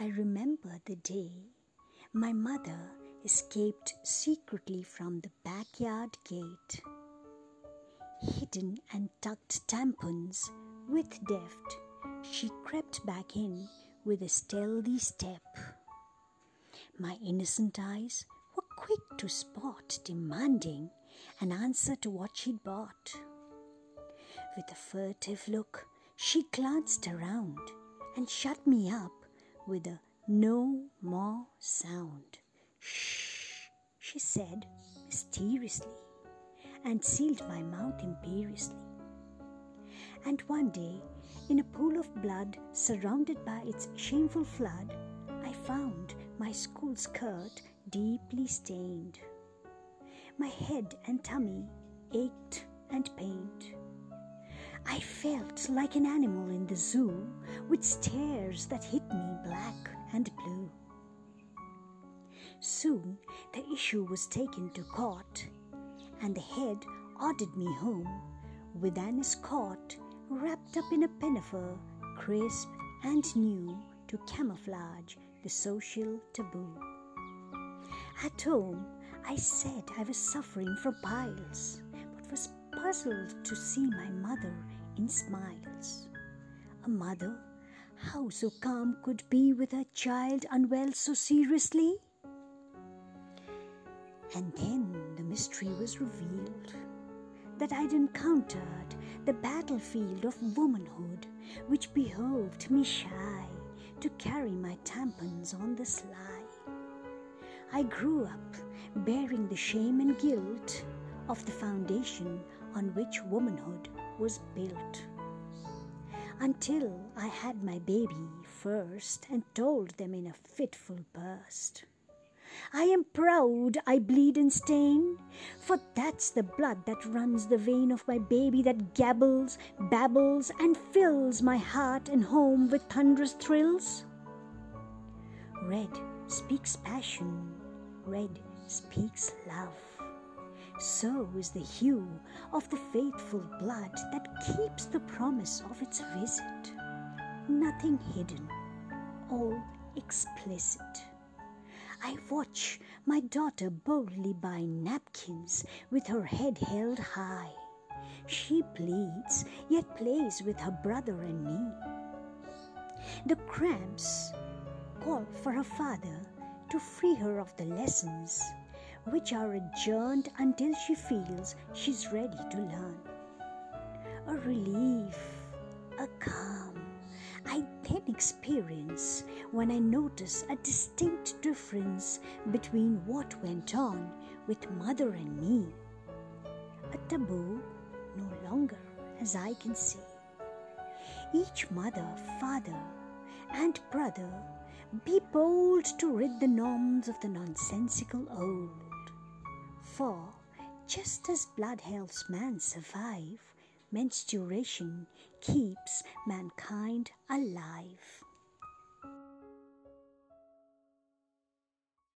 I remember the day my mother escaped secretly from the backyard gate. Hidden and tucked tampons with deft, she crept back in with a stealthy step. My innocent eyes were quick to spot, demanding an answer to what she'd bought. With a furtive look, she glanced around and shut me up with a no more sound. "Shh," she said mysteriously, and sealed my mouth imperiously. And one day, in a pool of blood surrounded by its shameful flood, I found my school skirt deeply stained. My head and tummy ached and pained. I felt like an animal in the zoo, with stares that hit me black and blue. Soon the issue was taken to court, and the head ordered me home with an escort wrapped up in a pinafore, crisp and new to camouflage the social taboo. At home, I said I was suffering from piles, but was puzzled to see my mother in smiles. A mother, how so calm could be with her child unwell so seriously? And then the mystery was revealed, that I'd encountered the battlefield of womanhood, which behoved me shy to carry my tampons on the sly. I grew up bearing the shame and guilt of the foundation on which womanhood was built. Until I had my baby first and told them in a fitful burst, "I am proud I bleed and stain, for that's the blood that runs the vein of my baby that gabbles, babbles, and fills my heart and home with thunderous thrills." Red speaks passion, red speaks love. So is the hue of the faithful blood that keeps the promise of its visit. Nothing hidden, all explicit. I watch my daughter boldly buy napkins with her head held high. She pleads, yet plays with her brother and me. The cramps call for her father to free her of the lessons, which are adjourned until she feels she's ready to learn. A relief, a calm, I then experience when I notice a distinct difference between what went on with mother and me. A taboo no longer, as I can see. Each mother, father, and brother be bold to rid the norms of the nonsensical old. For just as blood helps man survive, menstruation keeps mankind alive.